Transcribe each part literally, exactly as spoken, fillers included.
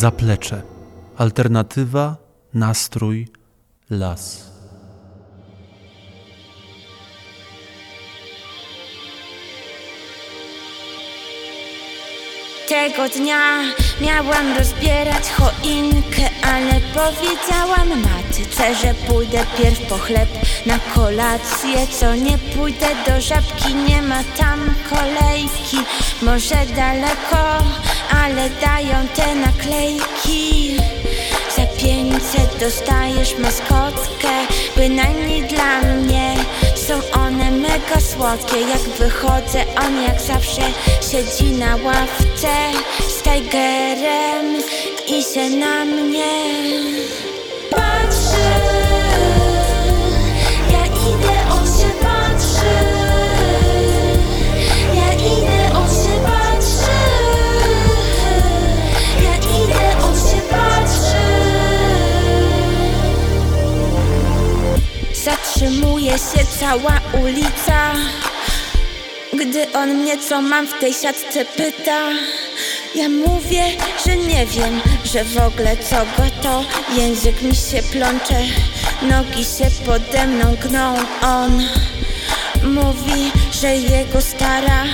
zaplecze. Alternatywa, nastrój, las. Tego dnia miałam rozbierać choinkę, ale powiedziałam matce, że pójdę pierw po chleb na kolację. Co nie pójdę do Żabki, nie ma tam kolejki. Może daleko, ale dają te naklejki. Za pięćset dostajesz maskotkę, bynajmniej dla mnie. Są one mega słodkie, jak wychodzę, on jak zawsze siedzi na ławce z Tigerem i się na mnie patrzy. Ja idę, on się patrzy. Ja idę, on się patrzy. Ja idę, on się patrzy. Zatrzymuje się cała ulica, gdy on mnie co mam w tej siatce pyta. Ja mówię, że nie wiem, że w ogóle co go to. Język mi się plącze, nogi się pode mną gną. On mówi, że jego stara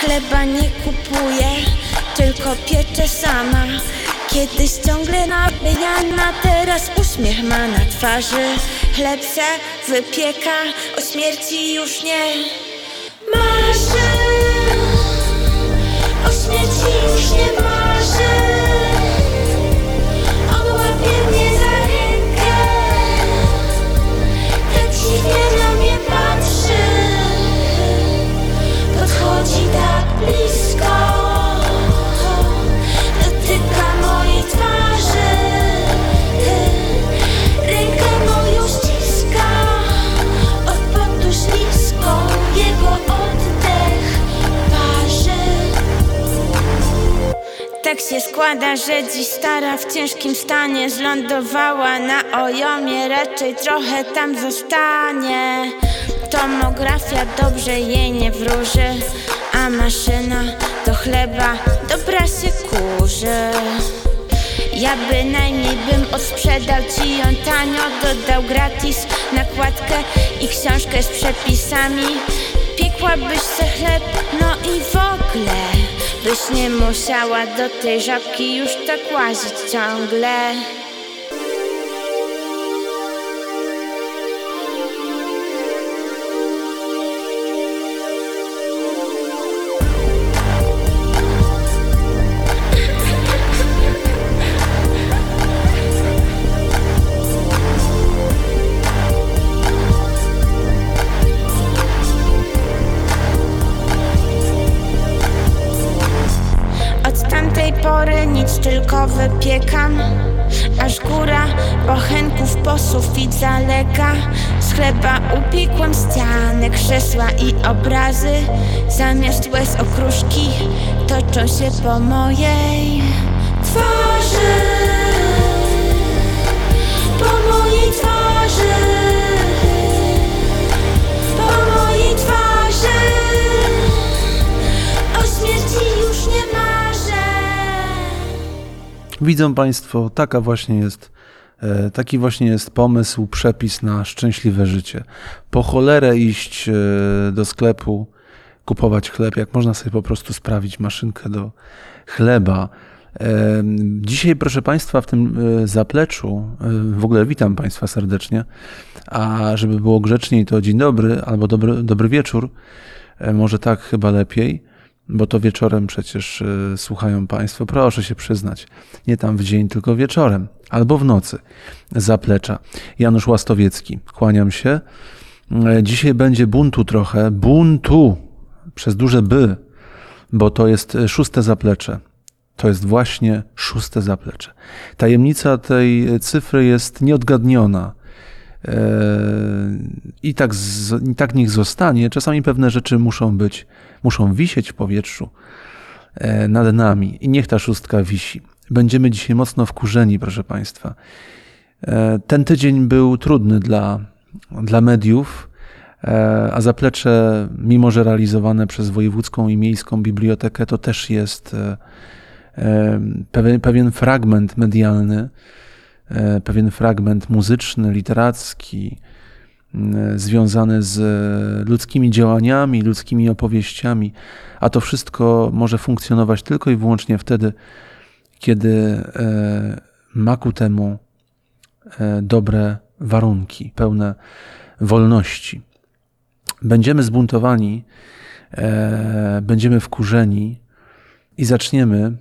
chleba nie kupuje, tylko piecze sama. Kiedyś ciągle nabijana, teraz uśmiech ma na twarzy. Chleb se wypieka, o śmierci już nie marzy. O śmierci już nie marzy. On łapie mnie za rękę, tak dziwnie na mnie patrzy. Podchodzi tak blisko, dotyka mojej twarzy. Ręka moją ściska, od potu śliską jego oddech parzy. Tak się składa, że dziś stara w ciężkim stanie zlądowała na Ojomie, raczej trochę tam zostanie. Tomografia dobrze jej nie wróży, a maszyna do chleba dobra się kurzy. Ja bynajmniej bym odsprzedał ci ją tanio, dodał gratis nakładkę i książkę z przepisami. Piekłabyś se chleb, no i w ogóle byś nie musiała do tej Żabki już tak łazić ciągle. Tylko wypiekam, aż góra bochenków po sufit zalega. Z chleba upiekłam ścianę, krzesła i obrazy. Zamiast łez okruszki toczą się po mojej twarzy. Po mojej twarzy. Po mojej twarzy. O śmierci już nie ma. Widzą Państwo, taka właśnie jest, taki właśnie jest pomysł, przepis na szczęśliwe życie. Po cholerę iść do sklepu, kupować chleb, jak można sobie po prostu sprawić maszynkę do chleba. Dzisiaj, proszę Państwa, w tym zapleczu, w ogóle witam Państwa serdecznie, a żeby było grzeczniej, to dzień dobry albo dobry, dobry wieczór, może tak chyba lepiej. Bo to wieczorem przecież y, słuchają Państwo, proszę się przyznać, nie tam w dzień, tylko wieczorem albo w nocy. Zaplecza. Janusz Łastowiecki, kłaniam się. E, dzisiaj będzie buntu trochę, buntu przez duże by, bo to jest szóste zaplecze. To jest właśnie szóste zaplecze. Tajemnica tej cyfry jest nieodgadniona. I tak, z, i tak niech zostanie. Czasami pewne rzeczy muszą być, muszą wisieć w powietrzu nad nami i niech ta szóstka wisi. Będziemy dzisiaj mocno wkurzeni, proszę Państwa. Ten tydzień był trudny dla, dla mediów, a zaplecze, mimo że realizowane przez Wojewódzką i Miejską Bibliotekę, to też jest pewien, pewien fragment medialny, pewien fragment muzyczny, literacki, związany z ludzkimi działaniami, ludzkimi opowieściami, a to wszystko może funkcjonować tylko i wyłącznie wtedy, kiedy ma ku temu dobre warunki, pełne wolności. Będziemy zbuntowani, będziemy wkurzeni i zaczniemy,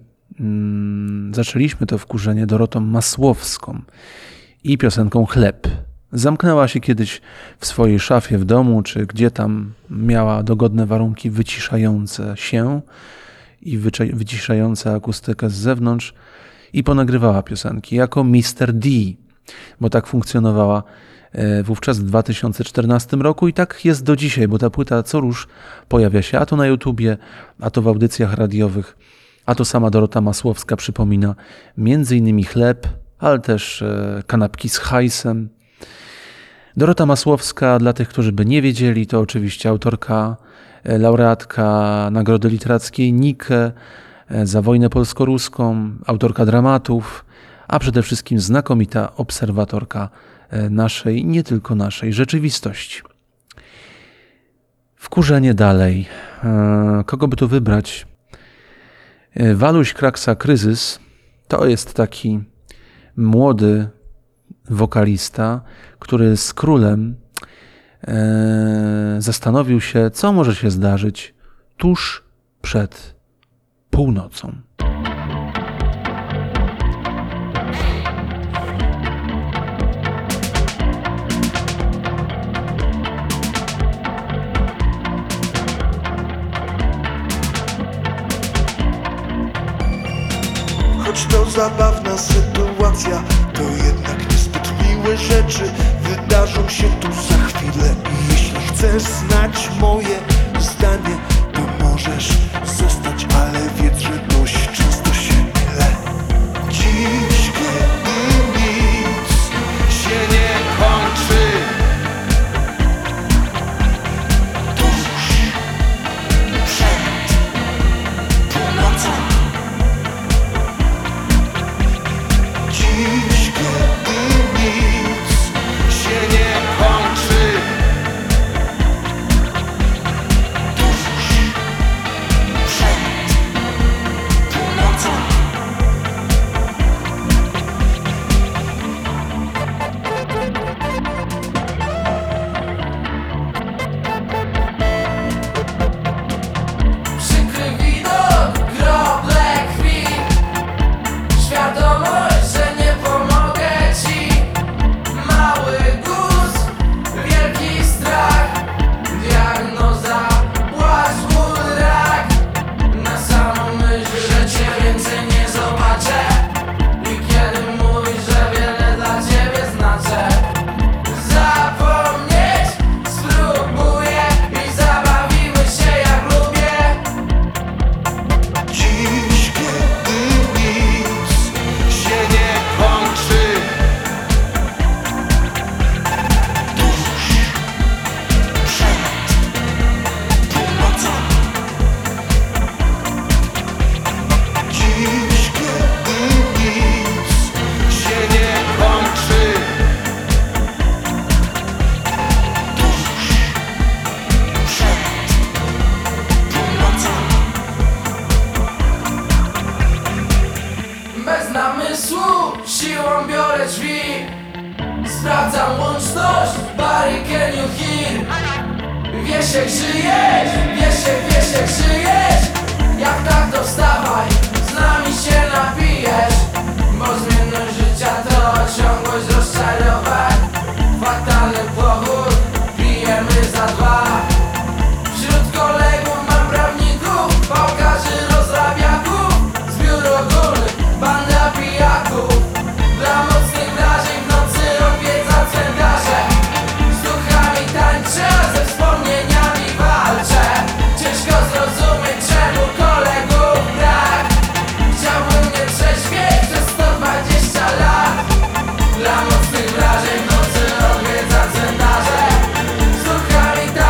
zaczęliśmy to wkurzenie Dorotą Masłowską i piosenką Chleb. Zamknęła się kiedyś w swojej szafie w domu, czy gdzie tam miała dogodne warunki wyciszające się i wyciszające akustykę z zewnątrz i ponagrywała piosenki jako mister D, bo tak funkcjonowała wówczas w dwa tysiące czternastym roku i tak jest do dzisiaj, bo ta płyta co rusz pojawia się a to na YouTubie, a to w audycjach radiowych, a to sama Dorota Masłowska przypomina między innymi Chleb, ale też Kanapki z hajsem. Dorota Masłowska, dla tych, którzy by nie wiedzieli, to oczywiście autorka, laureatka Nagrody Literackiej Nike za wojnę polsko-ruską, autorka dramatów, a przede wszystkim znakomita obserwatorka naszej, nie tylko naszej, rzeczywistości. Wkurzenie dalej. Kogo by tu wybrać? Waluś Kraksa-Kryzys to jest taki młody wokalista, który z Królem e, zastanowił się, co może się zdarzyć tuż przed północą. Choć to zabawna sytuacja, to jednak miłe rzeczy wydarzą się tu za chwilę. I jeśli chcesz znać moje zdanie, to możesz zostać, ale wiedz, że dość często się mylę. Dziś, kiedy nic się nie kończy, tuż przed północą. Dziś, kiedy dla mocnych wrażeń w nocy odwiedza cmentarze. Z duchami tak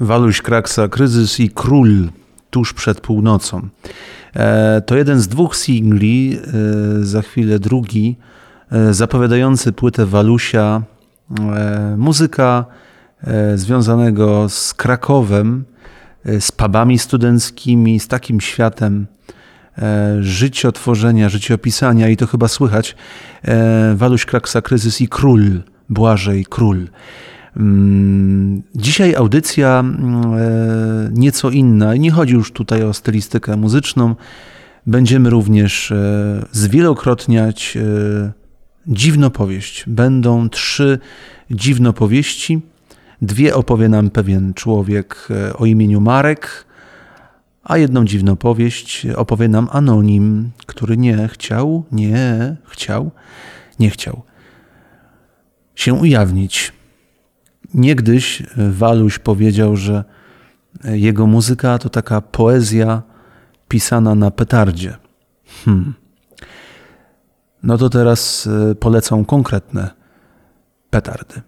Waluś Kraksa-Kryzys i Król tuż przed północą. To jeden z dwóch singli, za chwilę drugi, zapowiadający płytę Walusia, muzyka związanego z Krakowem, z pubami studenckimi, z takim światem życiotworzenia, życiopisania i to chyba słychać. Waluś Kraksa-Kryzys i Król, Błażej Król. Dzisiaj audycja nieco inna i nie chodzi już tutaj o stylistykę muzyczną. Będziemy również zwielokrotniać dziwnopowieść. Będą trzy dziwnopowieści. Dwie opowie nam pewien człowiek o imieniu Marek, a jedną dziwnopowieść opowie nam anonim, który nie chciał, nie chciał, nie chciał się ujawnić. Niegdyś Waluś powiedział, że jego muzyka to taka poezja pisana na petardzie. Hmm. No to teraz polecam konkretne petardy.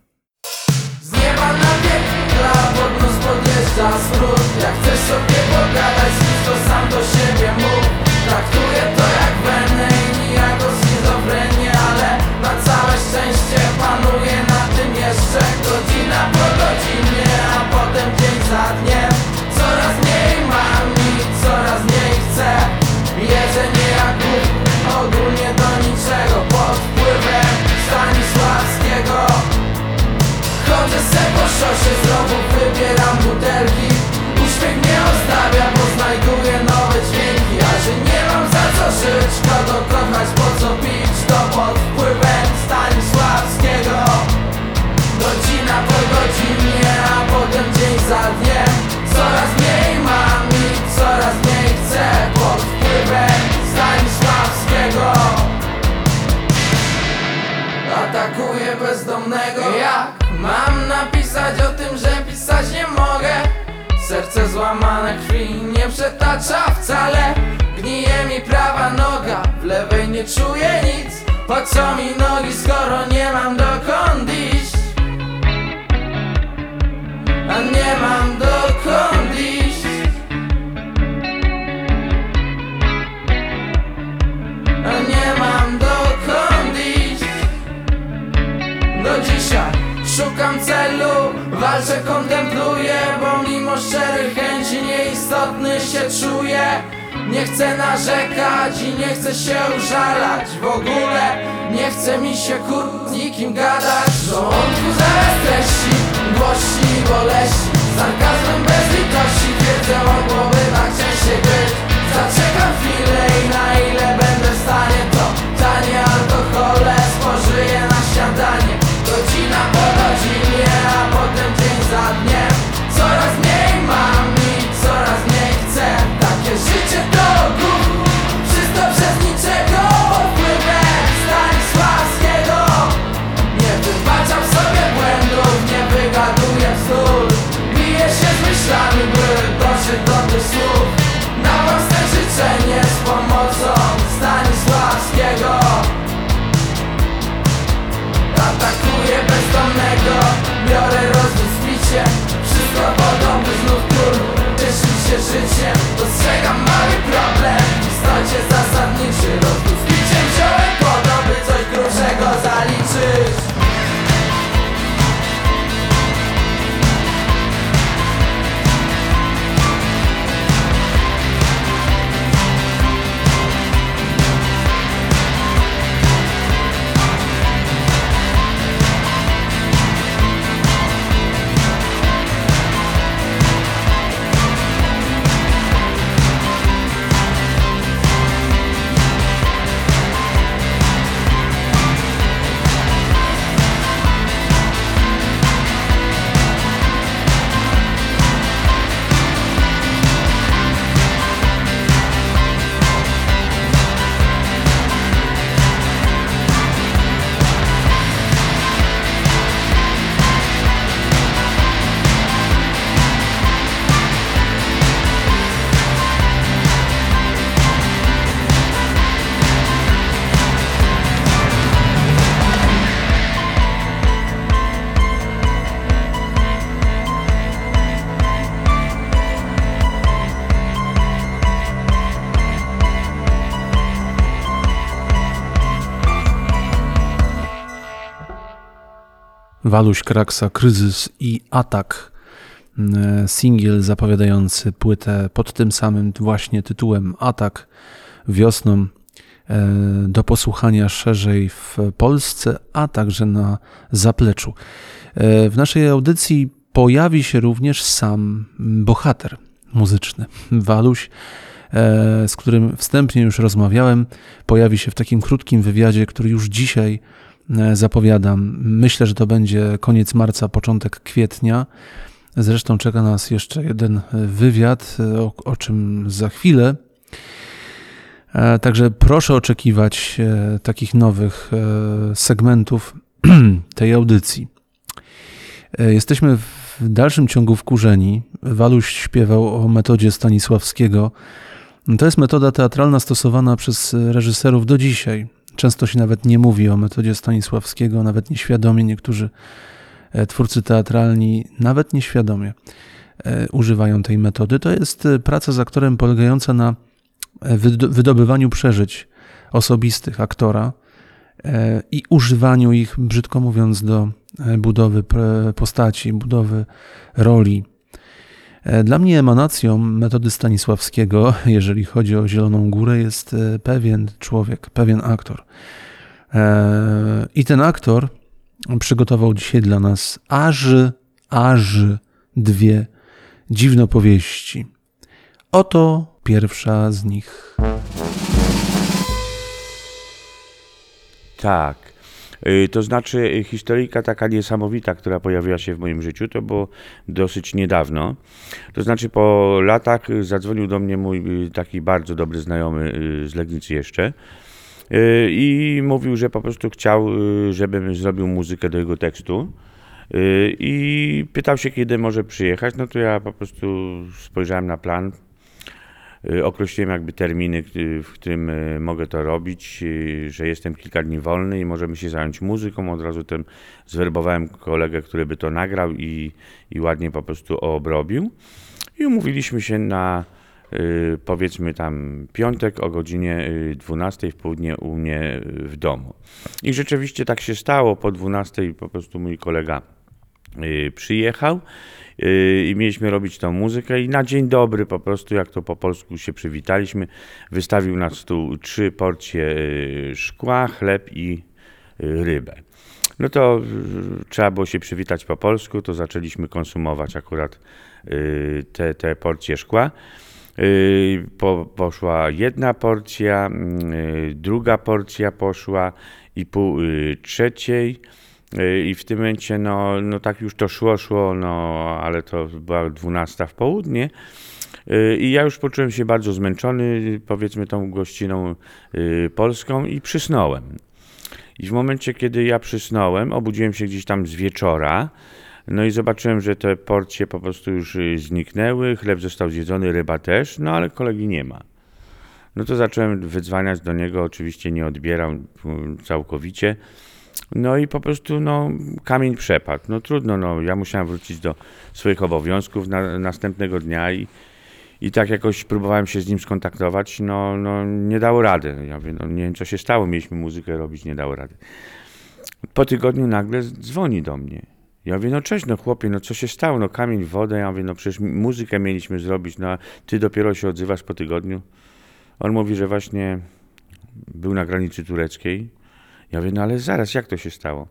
Z nieba na piekla pod nos podjeżdża smród. Jak chcesz sobie pogadać, to sam do siebie mów. Traktuję to jak wenę i nijako schizofrenię, ale na całe szczęście panuję na tym jeszcze godzina po godzinie, a potem dzień za dniem. Coraz mniej mam i coraz mniej chcę. Jeżdżę nie jak Bóg, ogólnie do niczego pod wpływem Stanisławskiego. Chodzę se po szosie, znowu wybieram butelki. Uśmiech mnie ozdabia, bo znajduję nowe dźwięki. A że nie mam za co żyć, kogo kochać, po co pić, to pod wpływem Stanisławskiego. Godzina po godzinie, a potem dzień za dniem. Coraz mniej mam i coraz mniej chcę pod wpływem Stanisławskiego. Atakuję bezdomnego. Jak mam napisać o tym, że pisać nie mogę? Serce złamane krwi nie przetacza wcale. Gnije mi prawa noga, w lewej nie czuję nic. Po co mi nogi, skoro nie mam dokąd iść? A nie mam dokąd iść. A nie mam dokąd iść. Do dzisiaj szukam celu, walczę, kontempluję, bo mimo szczerych chęci nieistotny się czuję. Nie chcę narzekać i nie chcę się użalać. W ogóle nie chce mi się kur... nikim gadać. W żołądku zaraz treści, głości i boleści. Sarkazmem bez litości twierdzę o głowach częściej być. Zaczekam chwilę i na ile będę w stanie, to tanie alkohole spożyję na śniadanie. Godzina po godzinie, a potem dzień za dniem. Coraz mniej mam i coraz mniej chcę. Takie życie to gór, czysto przez niczego pod wpływem Stanisławskiego. Nie wybaczam sobie błędów, nie wygaduję wzdór. Biję się z Waluś Kraksa-Kryzys i Atak, singiel zapowiadający płytę pod tym samym właśnie tytułem Atak wiosną, do posłuchania szerzej w Polsce, a także na zapleczu. W naszej audycji pojawi się również sam bohater muzyczny Waluś, z którym wstępnie już rozmawiałem. Pojawi się w takim krótkim wywiadzie, który już dzisiaj zapowiadam. Myślę, że to będzie koniec marca, początek kwietnia. Zresztą czeka nas jeszcze jeden wywiad, o, o czym za chwilę. Także proszę oczekiwać takich nowych segmentów tej audycji. Jesteśmy w dalszym ciągu wkurzeni. Waluś śpiewał o metodzie Stanisławskiego. To jest metoda teatralna stosowana przez reżyserów do dzisiaj. Często się nawet nie mówi o metodzie Stanisławskiego, nawet nieświadomie. Niektórzy twórcy teatralni nawet nieświadomie używają tej metody. To jest praca z aktorem polegająca na wydobywaniu przeżyć osobistych aktora i używaniu ich, brzydko mówiąc, do budowy postaci, budowy roli. Dla mnie emanacją metody Stanisławskiego, jeżeli chodzi o Zieloną Górę, jest pewien człowiek, pewien aktor. I ten aktor przygotował dzisiaj dla nas aż, aż dwie dziwnopowieści. Oto pierwsza z nich. Tak, to znaczy historyjka taka niesamowita, która pojawiła się w moim życiu, to było dosyć niedawno. To znaczy po latach zadzwonił do mnie mój taki bardzo dobry znajomy z Legnicy jeszcze i mówił, że po prostu chciał, żebym zrobił muzykę do jego tekstu. I pytał się, kiedy może przyjechać, no to ja po prostu spojrzałem na plan. Określiłem jakby terminy, w którym mogę to robić, że jestem kilka dni wolny i możemy się zająć muzyką. Od razu ten zwerbowałem kolegę, który by to nagrał i, i ładnie po prostu obrobił. I umówiliśmy się na powiedzmy tam piątek o godzinie dwunastej w południe u mnie w domu. I rzeczywiście tak się stało, po dwunastej po prostu mój kolega przyjechał i mieliśmy robić tą muzykę i na dzień dobry po prostu, jak to po polsku się przywitaliśmy, wystawił na stół trzy porcje szkła, chleb i rybę. No to trzeba było się przywitać po polsku, to zaczęliśmy konsumować akurat te, te porcje szkła. Po, poszła jedna porcja, druga porcja poszła i pół trzeciej. I w tym momencie, no, no tak już to szło, szło, no ale to była dwunasta w południe i ja już poczułem się bardzo zmęczony, powiedzmy tą gościną polską i przysnąłem. I w momencie, kiedy ja przysnąłem, obudziłem się gdzieś tam z wieczora, no i zobaczyłem, że te porcje po prostu już zniknęły, chleb został zjedzony, ryba też, no ale kolegi nie ma. No to zacząłem wydzwaniać do niego, oczywiście nie odbierał całkowicie. No i po prostu no, kamień przepadł. No trudno, no, ja musiałem wrócić do swoich obowiązków na, następnego dnia i, i tak jakoś próbowałem się z nim skontaktować, no, no nie dało rady. Ja mówię, no, nie wiem co się stało, mieliśmy muzykę robić, nie dało rady. Po tygodniu nagle dzwoni do mnie. Ja mówię, no cześć, no chłopie, no co się stało, no kamień w wodę. Ja mówię, no przecież muzykę mieliśmy zrobić, no a ty dopiero się odzywasz po tygodniu. On mówi, że właśnie był na granicy tureckiej. Ja mówię, no ale zaraz, jak to się stało?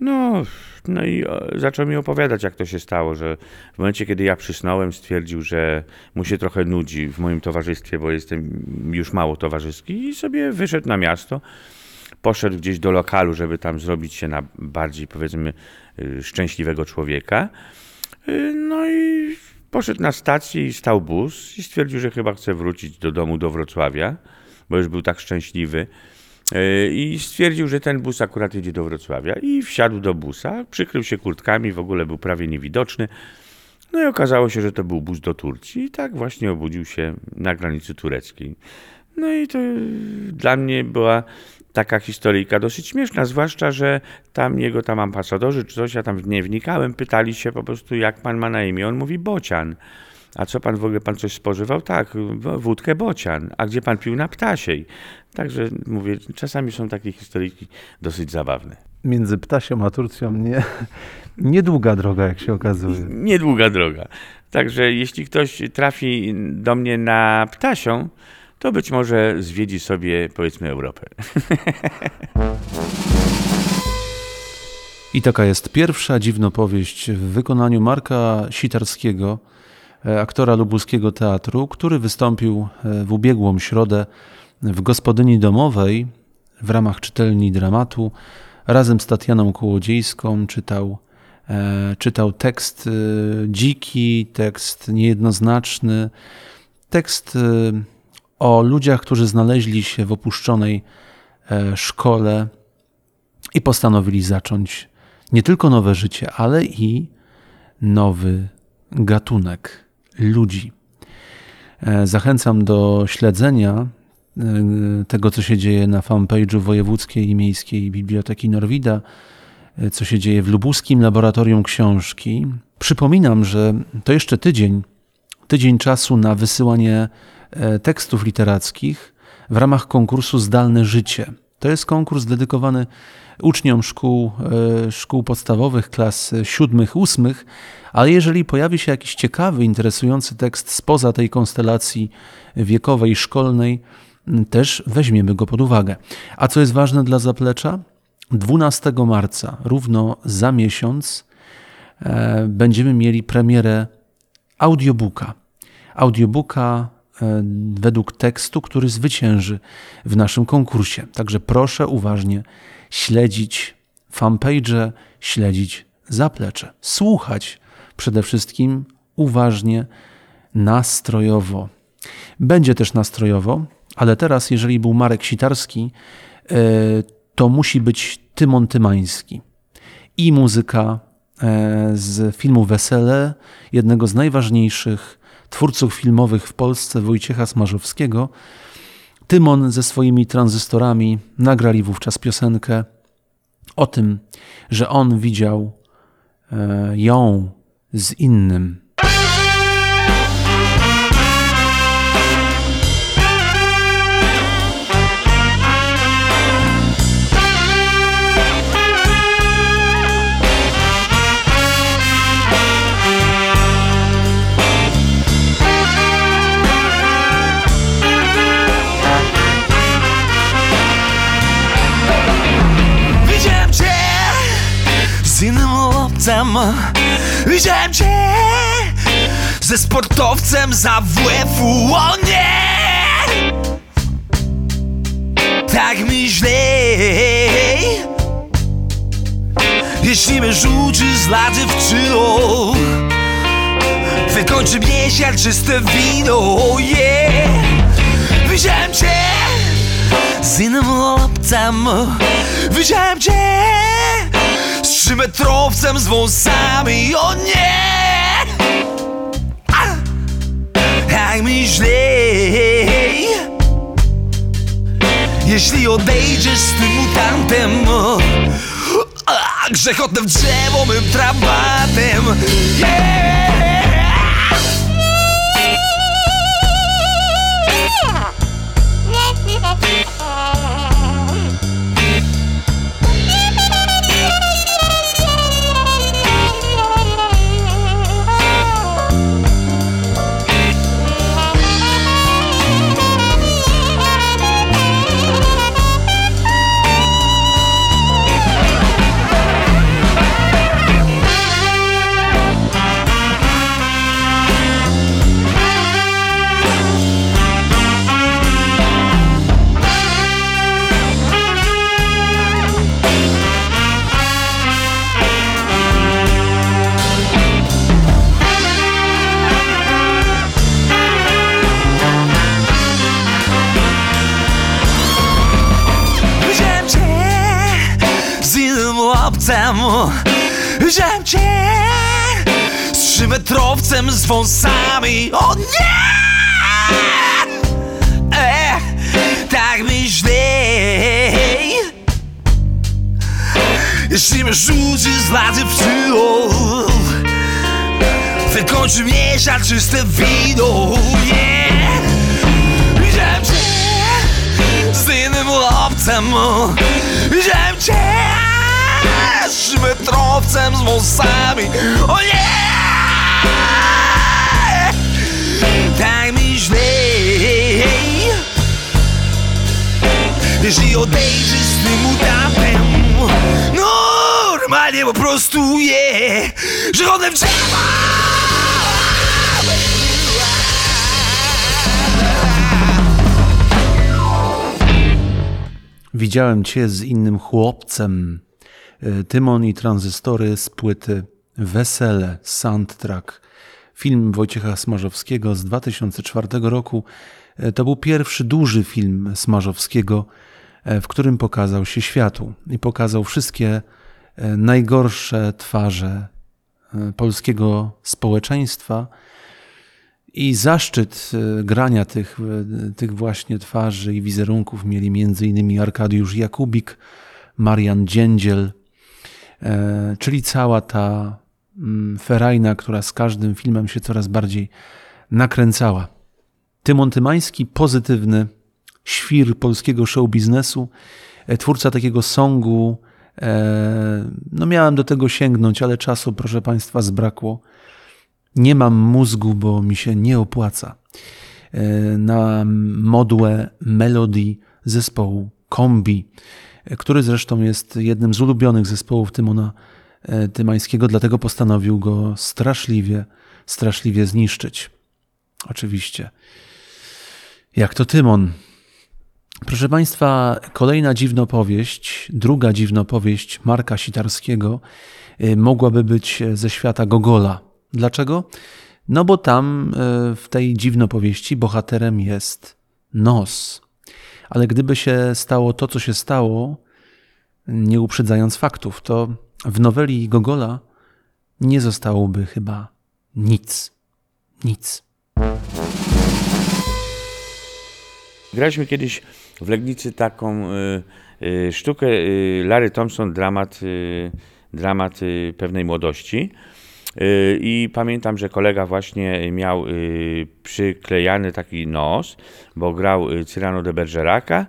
No, no i zaczął mi opowiadać, jak to się stało, że w momencie, kiedy ja przysnąłem, stwierdził, że mu się trochę nudzi w moim towarzystwie, bo jestem już mało towarzyski i sobie wyszedł na miasto, poszedł gdzieś do lokalu, żeby tam zrobić się na bardziej, powiedzmy, szczęśliwego człowieka. No i poszedł na stację i stał bus i stwierdził, że chyba chce wrócić do domu, do Wrocławia, bo już był tak szczęśliwy. I stwierdził, że ten bus akurat jedzie do Wrocławia i wsiadł do busa, przykrył się kurtkami, w ogóle był prawie niewidoczny. No i okazało się, że to był bus do Turcji i tak właśnie obudził się na granicy tureckiej. No i to dla mnie była taka historyjka dosyć śmieszna, zwłaszcza, że tam jego tam ambasadorzy czy coś, ja tam nie wnikałem, pytali się po prostu, jak pan ma na imię, on mówi Bocian. A co pan w ogóle, pan coś spożywał? Tak, wódkę Bocian. A gdzie pan pił? Na Ptasiej. Także mówię, czasami są takie historyjki dosyć zabawne. między Ptasią a Turcją nie, niedługa droga, jak się okazuje. Niedługa droga. Także jeśli ktoś trafi do mnie na Ptasią, to być może zwiedzi sobie, powiedzmy, Europę. I taka jest pierwsza dziwnopowieść w wykonaniu Marka Sitarskiego, aktora lubuskiego teatru, który wystąpił w ubiegłą środę w Gospodyni Domowej w ramach czytelni dramatu. Razem z Tatianą Kołodziejską czytał, czytał tekst dziki, tekst niejednoznaczny, tekst o ludziach, którzy znaleźli się w opuszczonej szkole i postanowili zacząć nie tylko nowe życie, ale i nowy gatunek ludzi. Zachęcam do śledzenia tego, co się dzieje na fanpage'u Wojewódzkiej i Miejskiej Biblioteki Norwida, co się dzieje w Lubuskim Laboratorium Książki. Przypominam, że to jeszcze tydzień, tydzień czasu na wysyłanie tekstów literackich w ramach konkursu Zdalne Życie. To jest konkurs dedykowany uczniom szkół, szkół podstawowych, klas siódmych, ósmych, ale jeżeli pojawi się jakiś ciekawy, interesujący tekst spoza tej konstelacji wiekowej, szkolnej, też weźmiemy go pod uwagę. A co jest ważne dla zaplecza? dwunastego marca, równo za miesiąc, będziemy mieli premierę audiobooka. Audiobooka według tekstu, który zwycięży w naszym konkursie. Także proszę uważnie śledzić fanpage'e, śledzić zaplecze. Słuchać przede wszystkim uważnie, nastrojowo. Będzie też nastrojowo, ale teraz, jeżeli był Marek Sitarski, to musi być Tymon Tymański i muzyka z filmu Wesele, jednego z najważniejszych twórców filmowych w Polsce, Wojciecha Smarzowskiego. Tymon ze swoimi tranzystorami nagrali wówczas piosenkę o tym, że on widział ją z innym. Widziałem cię ze sportowcem za W F U. O nie! Tak mi źle. Jeśli mnie rzucisz za dziewczyną, wykończy mnie ziarczyste wino. O je! Widziałem cię z innym chłopcem. Widziałem cię z trzymetrowcem z wąsami, o nie! Tak mi źle. Jeśli odejdziesz z tym mutantem, a grzechotnym drzewo mym trabatem, yeah! Widziałem cię z trzymetrowcem z wąsami. O nie! E, tak mi źle. Jeśli mnie rzucisz za dziewczyną, wykończy mnie ziarczyste wino. Yeah. Widziałem cię z innym chłopcem. Widziałem cię trzymetrowcem z wąsami. O nie! Daj mi źle, jeśli odejdziesz z tym utapem. Normalnie po prostu je, że one wciąż. Widziałem cię z innym chłopcem. Tymon i tranzystory z płyty Wesele, soundtrack. Film Wojciecha Smarzowskiego z dwa tysiące czwartego roku. To był pierwszy duży film Smarzowskiego, w którym pokazał się światu i pokazał wszystkie najgorsze twarze polskiego społeczeństwa. I zaszczyt grania tych, tych właśnie twarzy i wizerunków mieli między innymi Arkadiusz Jakubik, Marian Dziędziel, czyli cała ta ferajna, która z każdym filmem się coraz bardziej nakręcała. Tymon Tymański, pozytywny świr polskiego show biznesu, twórca takiego songu. No miałem do tego sięgnąć, ale czasu, proszę Państwa, zbrakło. Nie mam mózgu, bo mi się nie opłaca. Na modłę melodii zespołu Kombi, który zresztą jest jednym z ulubionych zespołów Tymona Tymańskiego, dlatego postanowił go straszliwie, straszliwie zniszczyć. Oczywiście. Jak to Tymon? Proszę Państwa, kolejna dziwnopowieść, druga dziwnopowieść Marka Sitarskiego mogłaby być ze świata Gogola. Dlaczego? No bo tam w tej dziwnopowieści bohaterem jest nos. Ale gdyby się stało to, co się stało, nie uprzedzając faktów, to w noweli Gogola nie zostałoby chyba nic. Nic. Graliśmy kiedyś w Legnicy taką y, y, sztukę y, Larry Thompson, dramat, y, dramat y, pewnej młodości. I pamiętam, że kolega właśnie miał przyklejany taki nos, bo grał Cyrano de Bergeraca,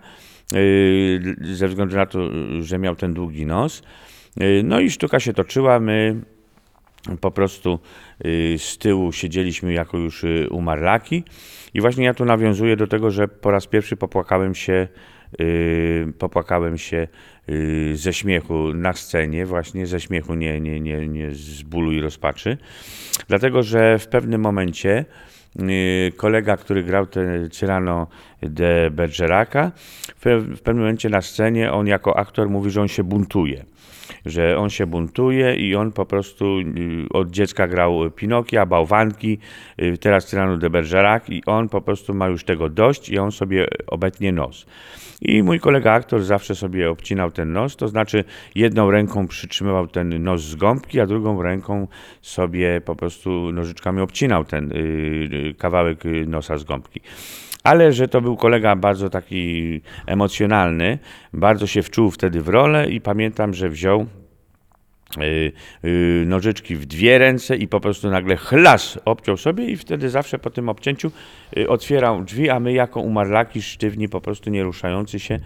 ze względu na to, że miał ten długi nos. No i sztuka się toczyła, my po prostu z tyłu siedzieliśmy jako już umarlaki. I właśnie ja tu nawiązuję do tego, że po raz pierwszy popłakałem się, popłakałem się ze śmiechu na scenie, właśnie ze śmiechu, nie, nie, nie, nie z bólu i rozpaczy. Dlatego, że w pewnym momencie kolega, który grał ten Cyrano de Bergeraca, w pewnym momencie na scenie on jako aktor mówi, że on się buntuje. Że on się buntuje i on po prostu od dziecka grał Pinokia, bałwanki, teraz Cyrano de Bergerac i on po prostu ma już tego dość i on sobie obetnie nos. I mój kolega aktor zawsze sobie obcinał ten nos, to znaczy jedną ręką przytrzymywał ten nos z gąbki, a drugą ręką sobie po prostu nożyczkami obcinał ten kawałek nosa z gąbki. Ale że to był kolega bardzo taki emocjonalny, bardzo się wczuł wtedy w rolę i pamiętam, że wziął nożyczki w dwie ręce i po prostu nagle chlas obciął sobie i wtedy zawsze po tym obcięciu otwierał drzwi, a my jako umarlaki sztywni, po prostu nie ruszający się,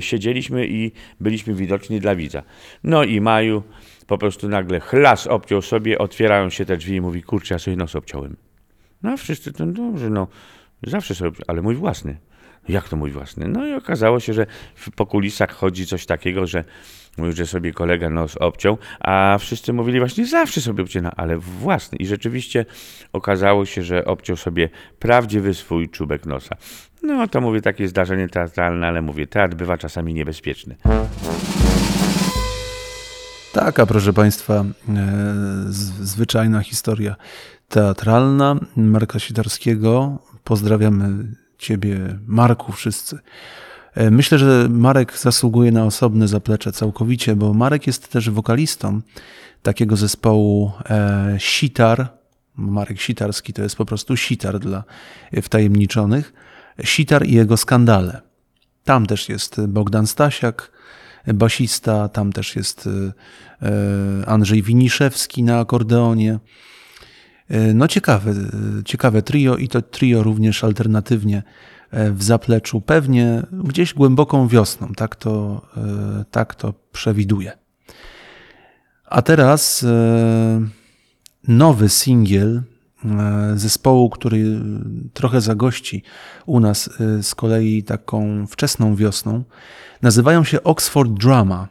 siedzieliśmy i byliśmy widoczni dla widza. No i Maju po prostu nagle chlas obciął sobie, otwierają się te drzwi i mówi, kurczę, ja sobie nos obciąłem. No a wszyscy to dobrze, no. Zawsze sobie, ale mój własny. Jak to mój własny? No i okazało się, że po kulisach chodzi coś takiego, że mówił, że sobie kolega nos obciął, a wszyscy mówili właśnie zawsze sobie obcina, ale własny. I rzeczywiście okazało się, że obciął sobie prawdziwy swój czubek nosa. No to mówię, takie zdarzenie teatralne, ale mówię, teatr bywa czasami niebezpieczny. Taka, proszę Państwa, zwyczajna historia teatralna Marka Sitarskiego. Pozdrawiamy Ciebie, Marku, wszyscy. Myślę, że Marek zasługuje na osobne zaplecze całkowicie, bo Marek jest też wokalistą takiego zespołu e, Sitar. Marek Sitarski to jest po prostu Sitar dla wtajemniczonych. Sitar i jego skandale. Tam też jest Bogdan Stasiak, basista, tam też jest e, Andrzej Winiszewski na akordeonie. No ciekawe, ciekawe trio i to trio również alternatywnie w zapleczu, pewnie gdzieś głęboką wiosną, tak to, tak to przewiduje. A teraz nowy singiel zespołu, który trochę zagości u nas z kolei taką wczesną wiosną. Nazywają się Oxford Drama.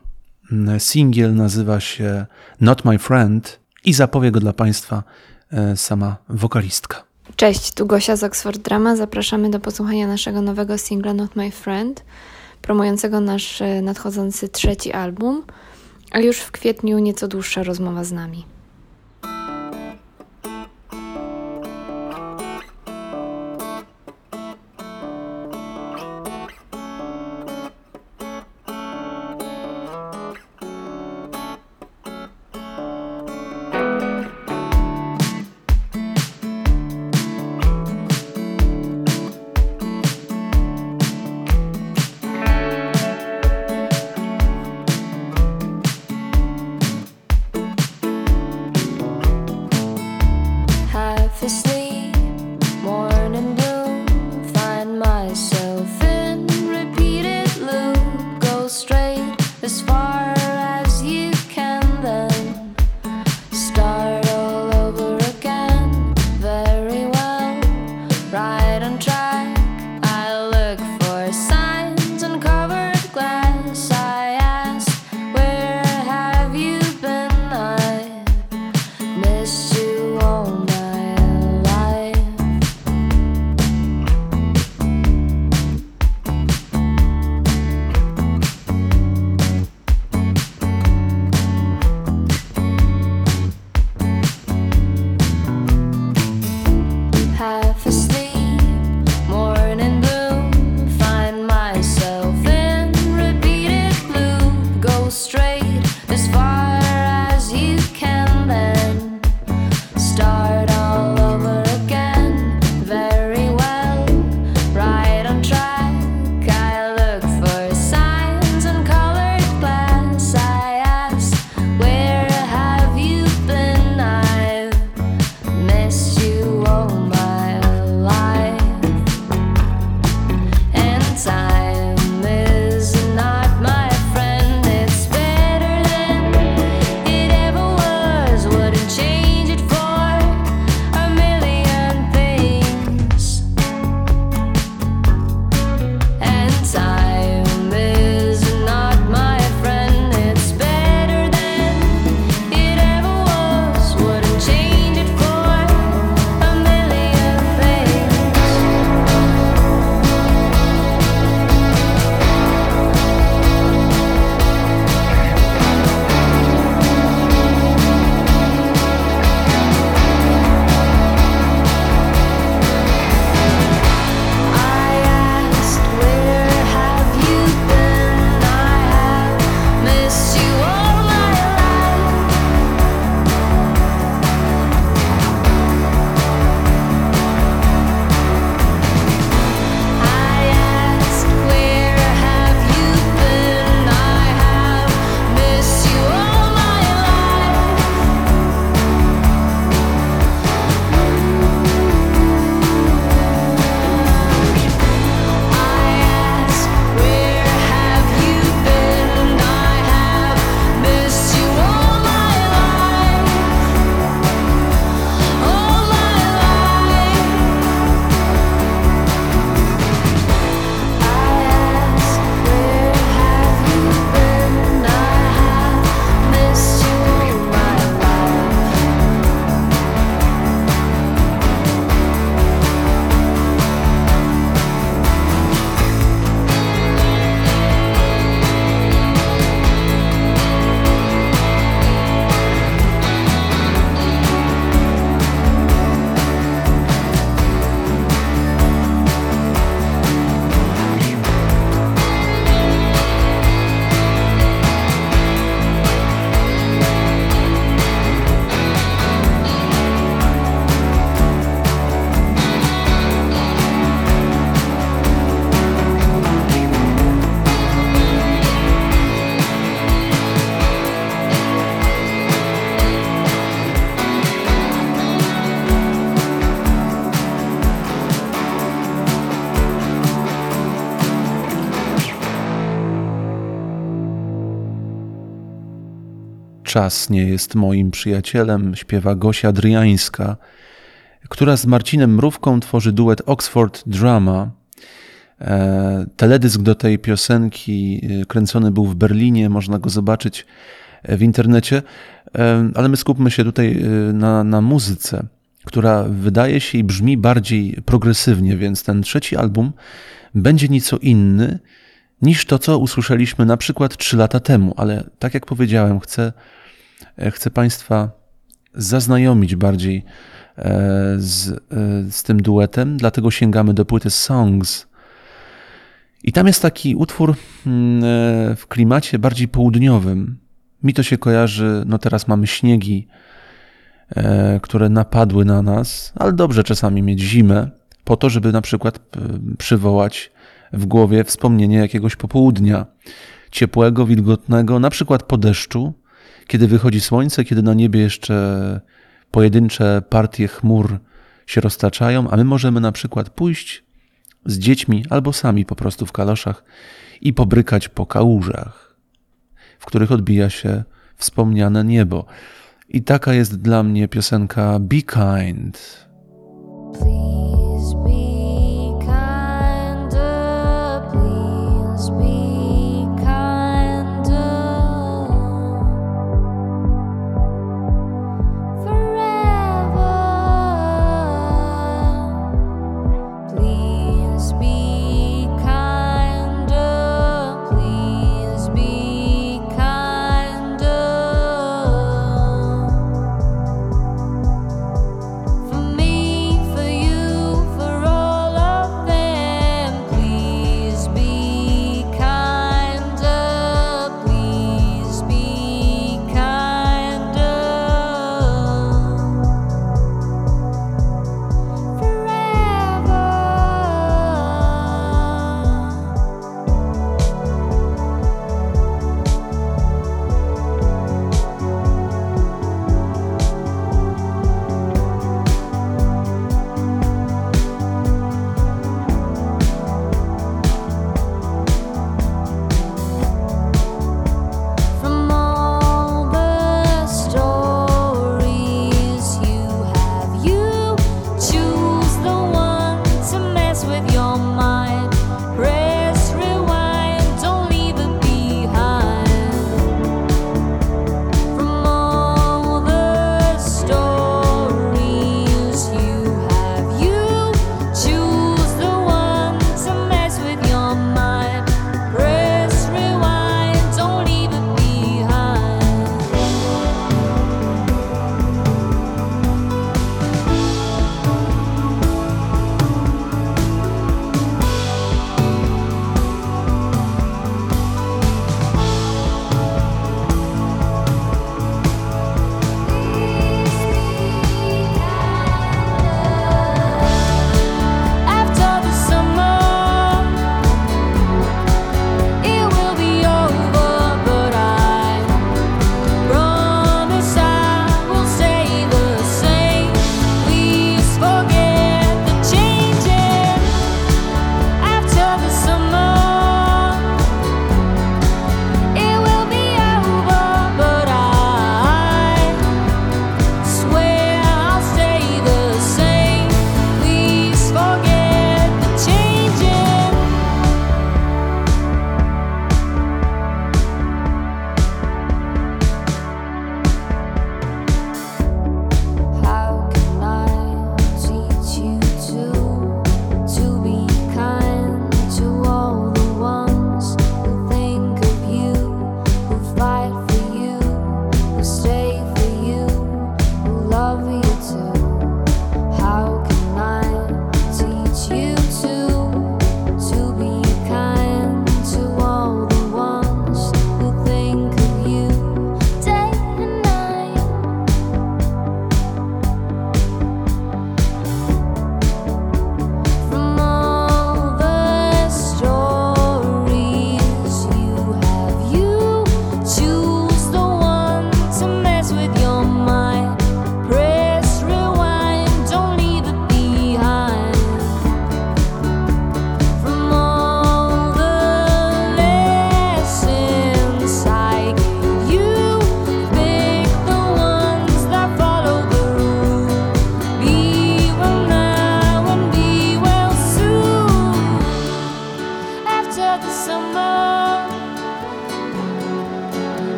Singiel nazywa się Not My Friend i zapowie go dla Państwa sama wokalistka. Cześć, tu Gosia z Oxford Drama. Zapraszamy do posłuchania naszego nowego singla Not My Friend, promującego nasz nadchodzący trzeci album, a już w kwietniu nieco dłuższa rozmowa z nami. Half asleep, Czas nie jest moim przyjacielem śpiewa Gosia Dryjańska, która z Marcinem Mrówką tworzy duet Oxford Drama. Teledysk do tej piosenki kręcony był w Berlinie, można go zobaczyć w internecie, ale my skupmy się tutaj na, na muzyce, która wydaje się i brzmi bardziej progresywnie, więc ten trzeci album będzie nieco inny niż to, co usłyszeliśmy na przykład trzy lata temu, ale tak jak powiedziałem, chcę, chcę Państwa zaznajomić bardziej z, z tym duetem, dlatego sięgamy do płyty Songs. I tam jest taki utwór w klimacie bardziej południowym. Mi to się kojarzy, no teraz mamy śniegi, które napadły na nas, ale dobrze czasami mieć zimę, po to, żeby na przykład przywołać w głowie wspomnienie jakiegoś popołudnia, ciepłego, wilgotnego, na przykład po deszczu, kiedy wychodzi słońce, kiedy na niebie jeszcze pojedyncze partie chmur się roztaczają, a my możemy na przykład pójść z dziećmi albo sami po prostu w kaloszach i pobrykać po kałużach, w których odbija się wspomniane niebo. I taka jest dla mnie piosenka Be Kind. Please be kinder, please be for me.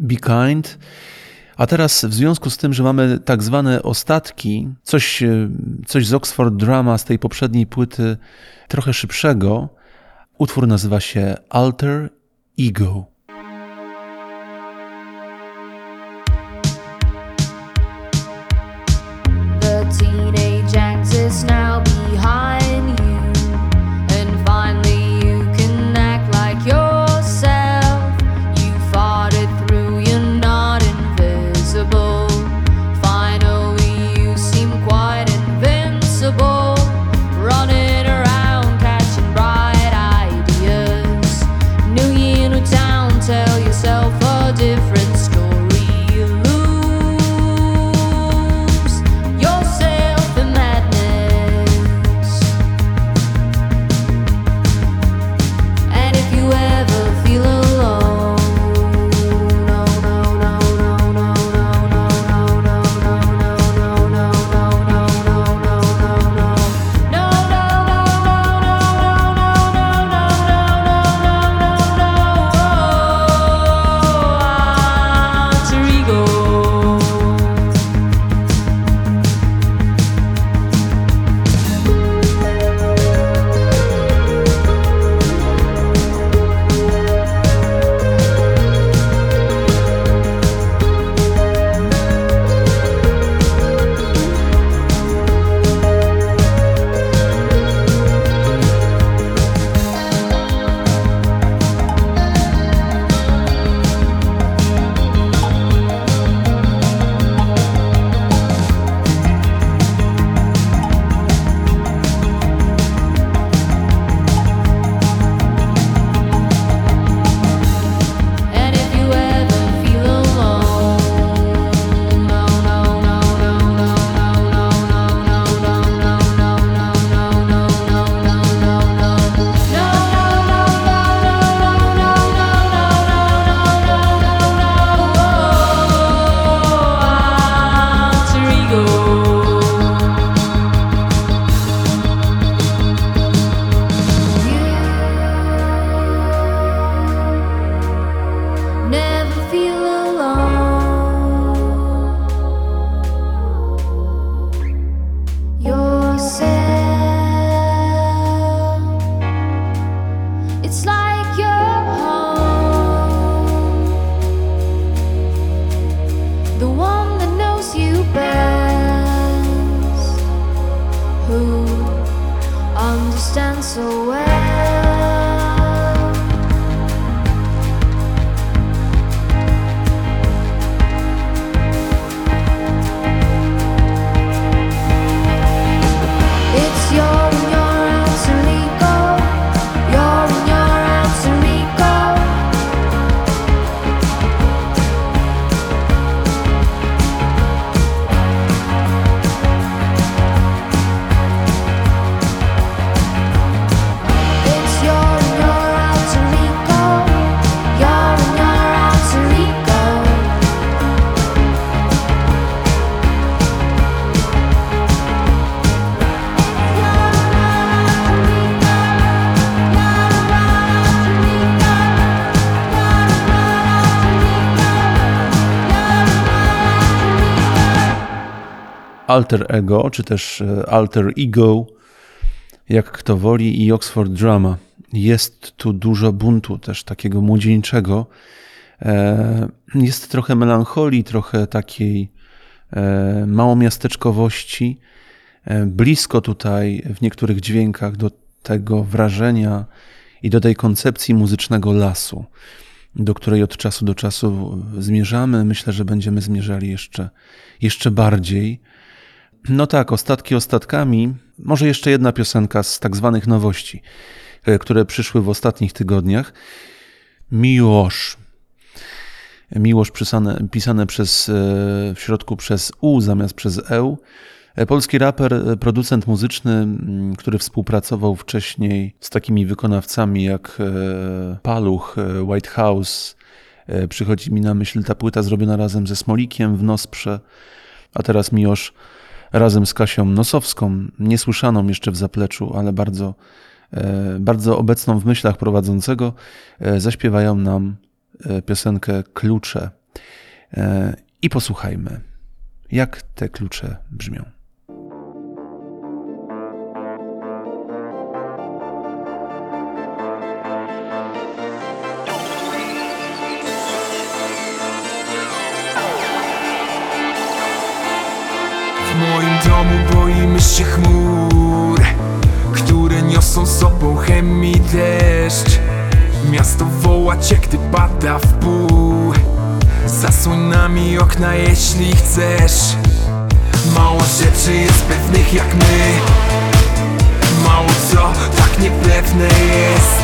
Be kind. A teraz w związku z tym, że mamy tak zwane ostatki, coś, coś z Oxford Drama, z tej poprzedniej płyty, trochę szybszego, utwór nazywa się Alter Ego. Alter Ego, czy też Alter Ego, jak kto woli, i Oxford Drama. Jest tu dużo buntu, też takiego młodzieńczego. Jest trochę melancholii, trochę takiej małomiasteczkowości. Blisko tutaj w niektórych dźwiękach do tego wrażenia i do tej koncepcji muzycznego lasu, do której od czasu do czasu zmierzamy. Myślę, że będziemy zmierzali jeszcze, jeszcze bardziej. No tak, ostatki ostatkami. Może jeszcze jedna piosenka z tak zwanych nowości, które przyszły w ostatnich tygodniach. Miłosz. Miłosz pisane, pisane przez, w środku przez U zamiast przez E U. Polski raper, producent muzyczny, który współpracował wcześniej z takimi wykonawcami jak Paluch, White House. Przychodzi mi na myśl ta płyta zrobiona razem ze Smolikiem w Nosprze, a teraz Miłosz razem z Kasią Nosowską, niesłyszaną jeszcze w zapleczu, ale bardzo, bardzo obecną w myślach prowadzącego, zaśpiewają nam piosenkę Klucze. I posłuchajmy, jak te klucze brzmią. W moim domu boimy się chmur, które niosą sobą chemii deszcz. Miasto woła cię, gdy pada w pół. Zasłoń nami okna, jeśli chcesz. Mało rzeczy jest pewnych jak my. Mało co tak niepewne jest.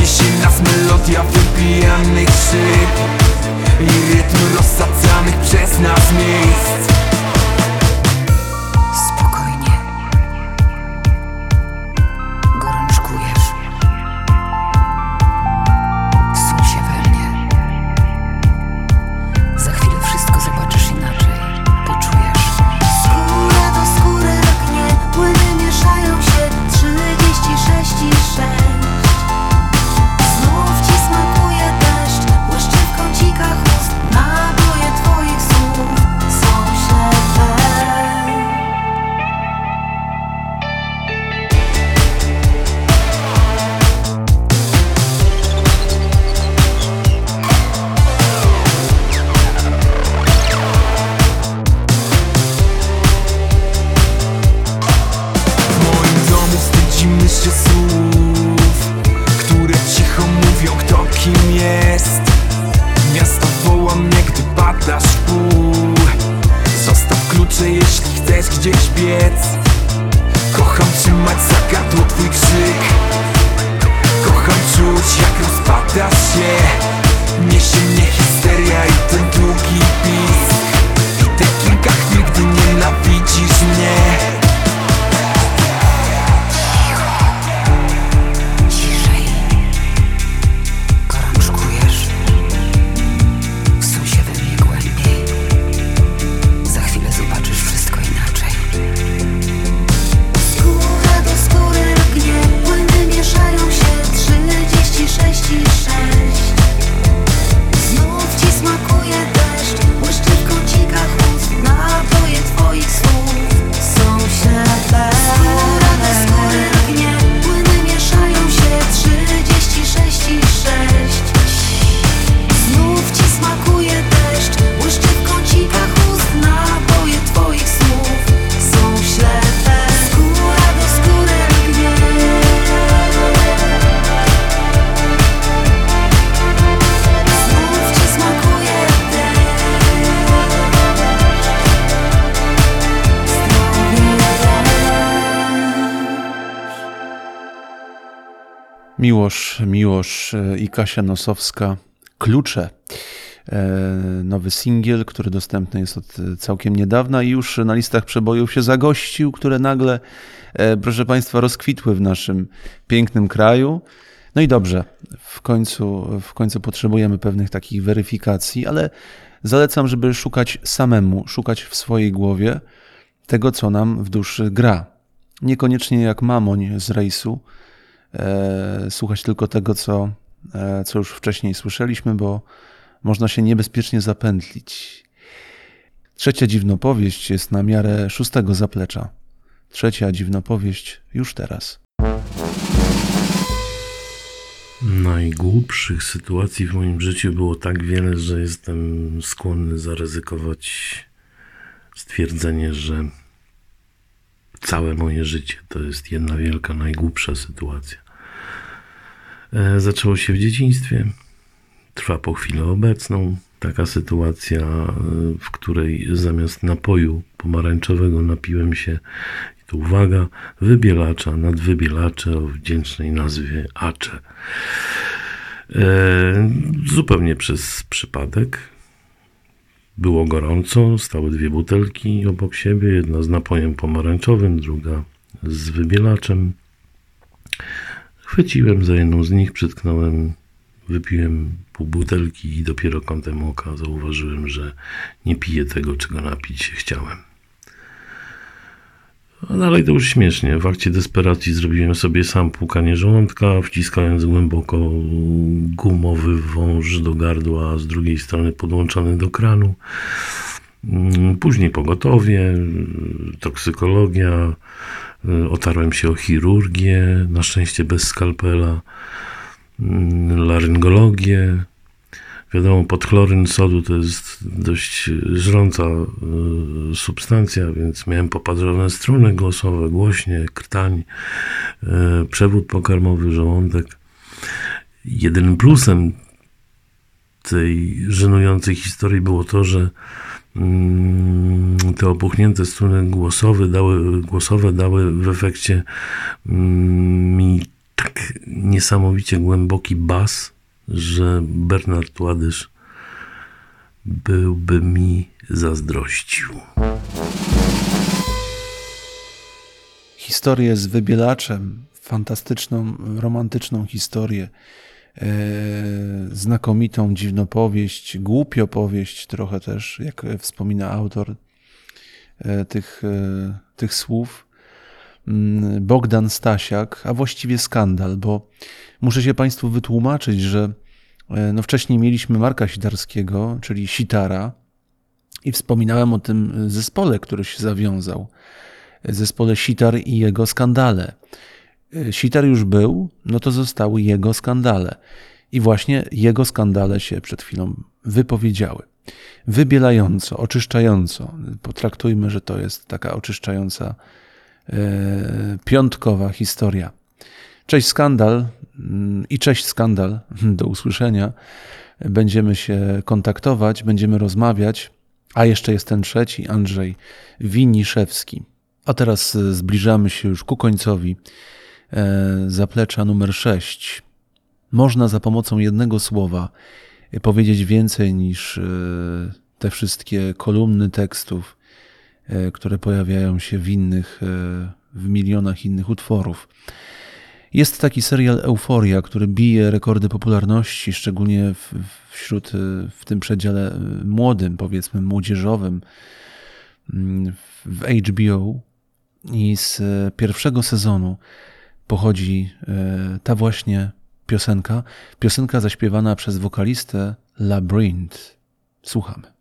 Niesie nas melodia wybijanych szyb i rytm rozsadzanych przez nas miejsc. Miłosz, Miłosz i Kasia Nosowska, Klucze. Nowy singiel, który dostępny jest od całkiem niedawna i już na listach przebojów się zagościł, które nagle, proszę Państwa, rozkwitły w naszym pięknym kraju. No i dobrze, w końcu, w końcu potrzebujemy pewnych takich weryfikacji, ale zalecam, żeby szukać samemu, szukać w swojej głowie tego, co nam w duszy gra. Niekoniecznie jak mamoń z rejsu, słuchać tylko tego, co, co już wcześniej słyszeliśmy, bo można się niebezpiecznie zapętlić. Trzecia dziwnopowieść jest na miarę szóstego zaplecza. Trzecia dziwnopowieść już teraz. Najgłupszych sytuacji w moim życiu było tak wiele, że jestem skłonny zaryzykować stwierdzenie, że całe moje życie to jest jedna wielka, najgłupsza sytuacja. Zaczęło się w dzieciństwie, trwa po chwilę obecną. Taka sytuacja, w której zamiast napoju pomarańczowego napiłem się, i tu uwaga, wybielacza, nadwybielacze o wdzięcznej nazwie Acze. Zupełnie przez przypadek. Było gorąco, stały dwie butelki obok siebie, jedna z napojem pomarańczowym, druga z wybielaczem. Chwyciłem za jedną z nich, przytknąłem, wypiłem pół butelki i dopiero kątem oka zauważyłem, że nie piję tego, czego napić się chciałem. A dalej to już śmiesznie. W akcie desperacji zrobiłem sobie sam płukanie żołądka, wciskając głęboko gumowy wąż do gardła, z drugiej strony podłączony do kranu. Później pogotowie, toksykologia, otarłem się o chirurgię, na szczęście bez skalpela, laryngologię. Wiadomo, podchloryn sodu to jest dość żrąca substancja, więc miałem poparzone struny głosowe, głośnie, krtań, przewód pokarmowy, żołądek. Jedynym plusem tej żenującej historii było to, że te opuchnięte struny głosowe dały, głosowe dały w efekcie mi tak niesamowicie głęboki bas, że Bernard Ładysz byłby mi zazdrościł. Historię z wybielaczem, fantastyczną, romantyczną historię, yy, znakomitą dziwnopowieść, głupiopowieść trochę też, jak wspomina autor yy, tych, yy, tych słów. Bogdan Stasiak, a właściwie skandal, bo muszę się Państwu wytłumaczyć, że no wcześniej mieliśmy Marka Sitarskiego, czyli Sitara, i wspominałem o tym zespole, który się zawiązał, zespole Sitar i jego skandale. Sitar już był, no to zostały jego skandale i właśnie jego skandale się przed chwilą wypowiedziały. Wybielająco, oczyszczająco, potraktujmy, że to jest taka oczyszczająca piątkowa historia. Cześć skandal i cześć skandal, do usłyszenia. Będziemy się kontaktować, będziemy rozmawiać, a jeszcze jest ten trzeci, Andrzej Winiszewski. A teraz zbliżamy się już ku końcowi zaplecza numer sześć. Można za pomocą jednego słowa powiedzieć więcej niż te wszystkie kolumny tekstów, które pojawiają się w innych, w milionach innych utworów. Jest taki serial Euforia, który bije rekordy popularności, szczególnie w, wśród, w tym przedziale młodym, powiedzmy młodzieżowym, w H B O. I z pierwszego sezonu pochodzi ta właśnie piosenka. Piosenka zaśpiewana przez wokalistę Labyrinth. Słuchamy.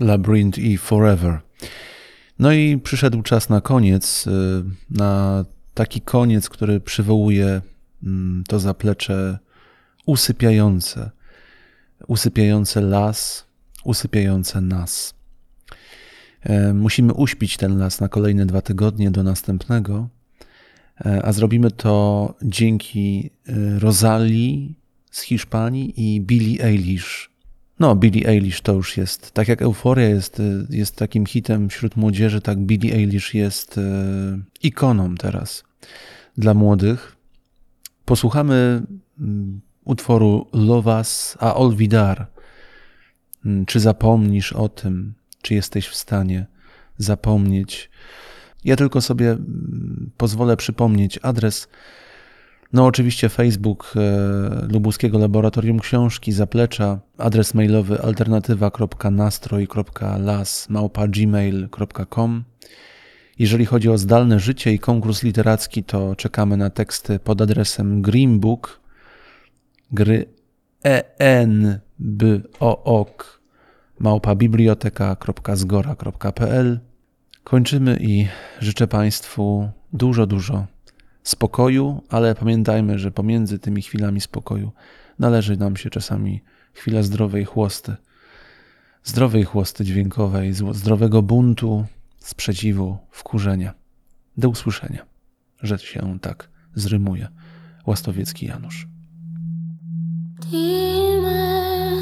Labyrinth i Forever. No i przyszedł czas na koniec, na taki koniec, który przywołuje to zaplecze usypiające, usypiające las, usypiające nas. Musimy uśpić ten las na kolejne dwa tygodnie do następnego, a zrobimy to dzięki Rosalii z Hiszpanii i Billie Eilish. No, Billie Eilish to już jest, tak jak Euforia jest, jest takim hitem wśród młodzieży, tak Billie Eilish jest ikoną teraz dla młodych. Posłuchamy utworu Love Us a Olvidar. Czy zapomnisz o tym? Czy jesteś w stanie zapomnieć? Ja tylko sobie pozwolę przypomnieć adres. No oczywiście Facebook Lubuskiego Laboratorium Książki, zaplecza, adres mailowy alternatywa kropka nastroj kropka las małpa gmail kropka com. Jeżeli chodzi o zdalne życie i konkurs literacki, to czekamy na teksty pod adresem greenbook, gry enbook małpa biblioteka kropka zgora kropka pl. Kończymy i życzę Państwu dużo, dużo spokoju, ale pamiętajmy, że pomiędzy tymi chwilami spokoju należy nam się czasami chwila zdrowej chłosty, zdrowej chłosty dźwiękowej, zdrowego buntu, sprzeciwu, wkurzenia. Do usłyszenia. Rzecz się tak zrymuje. Łastowiecki Janusz. Dime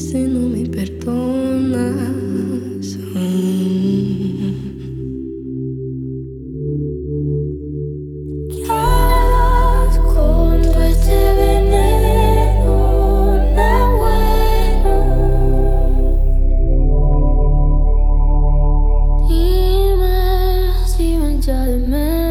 si no me perdonas. ¿Qué harás cuando este veneno no bueno? Dime si me echas de menos.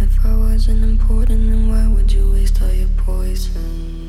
If I wasn't important, then why would you waste all your poison?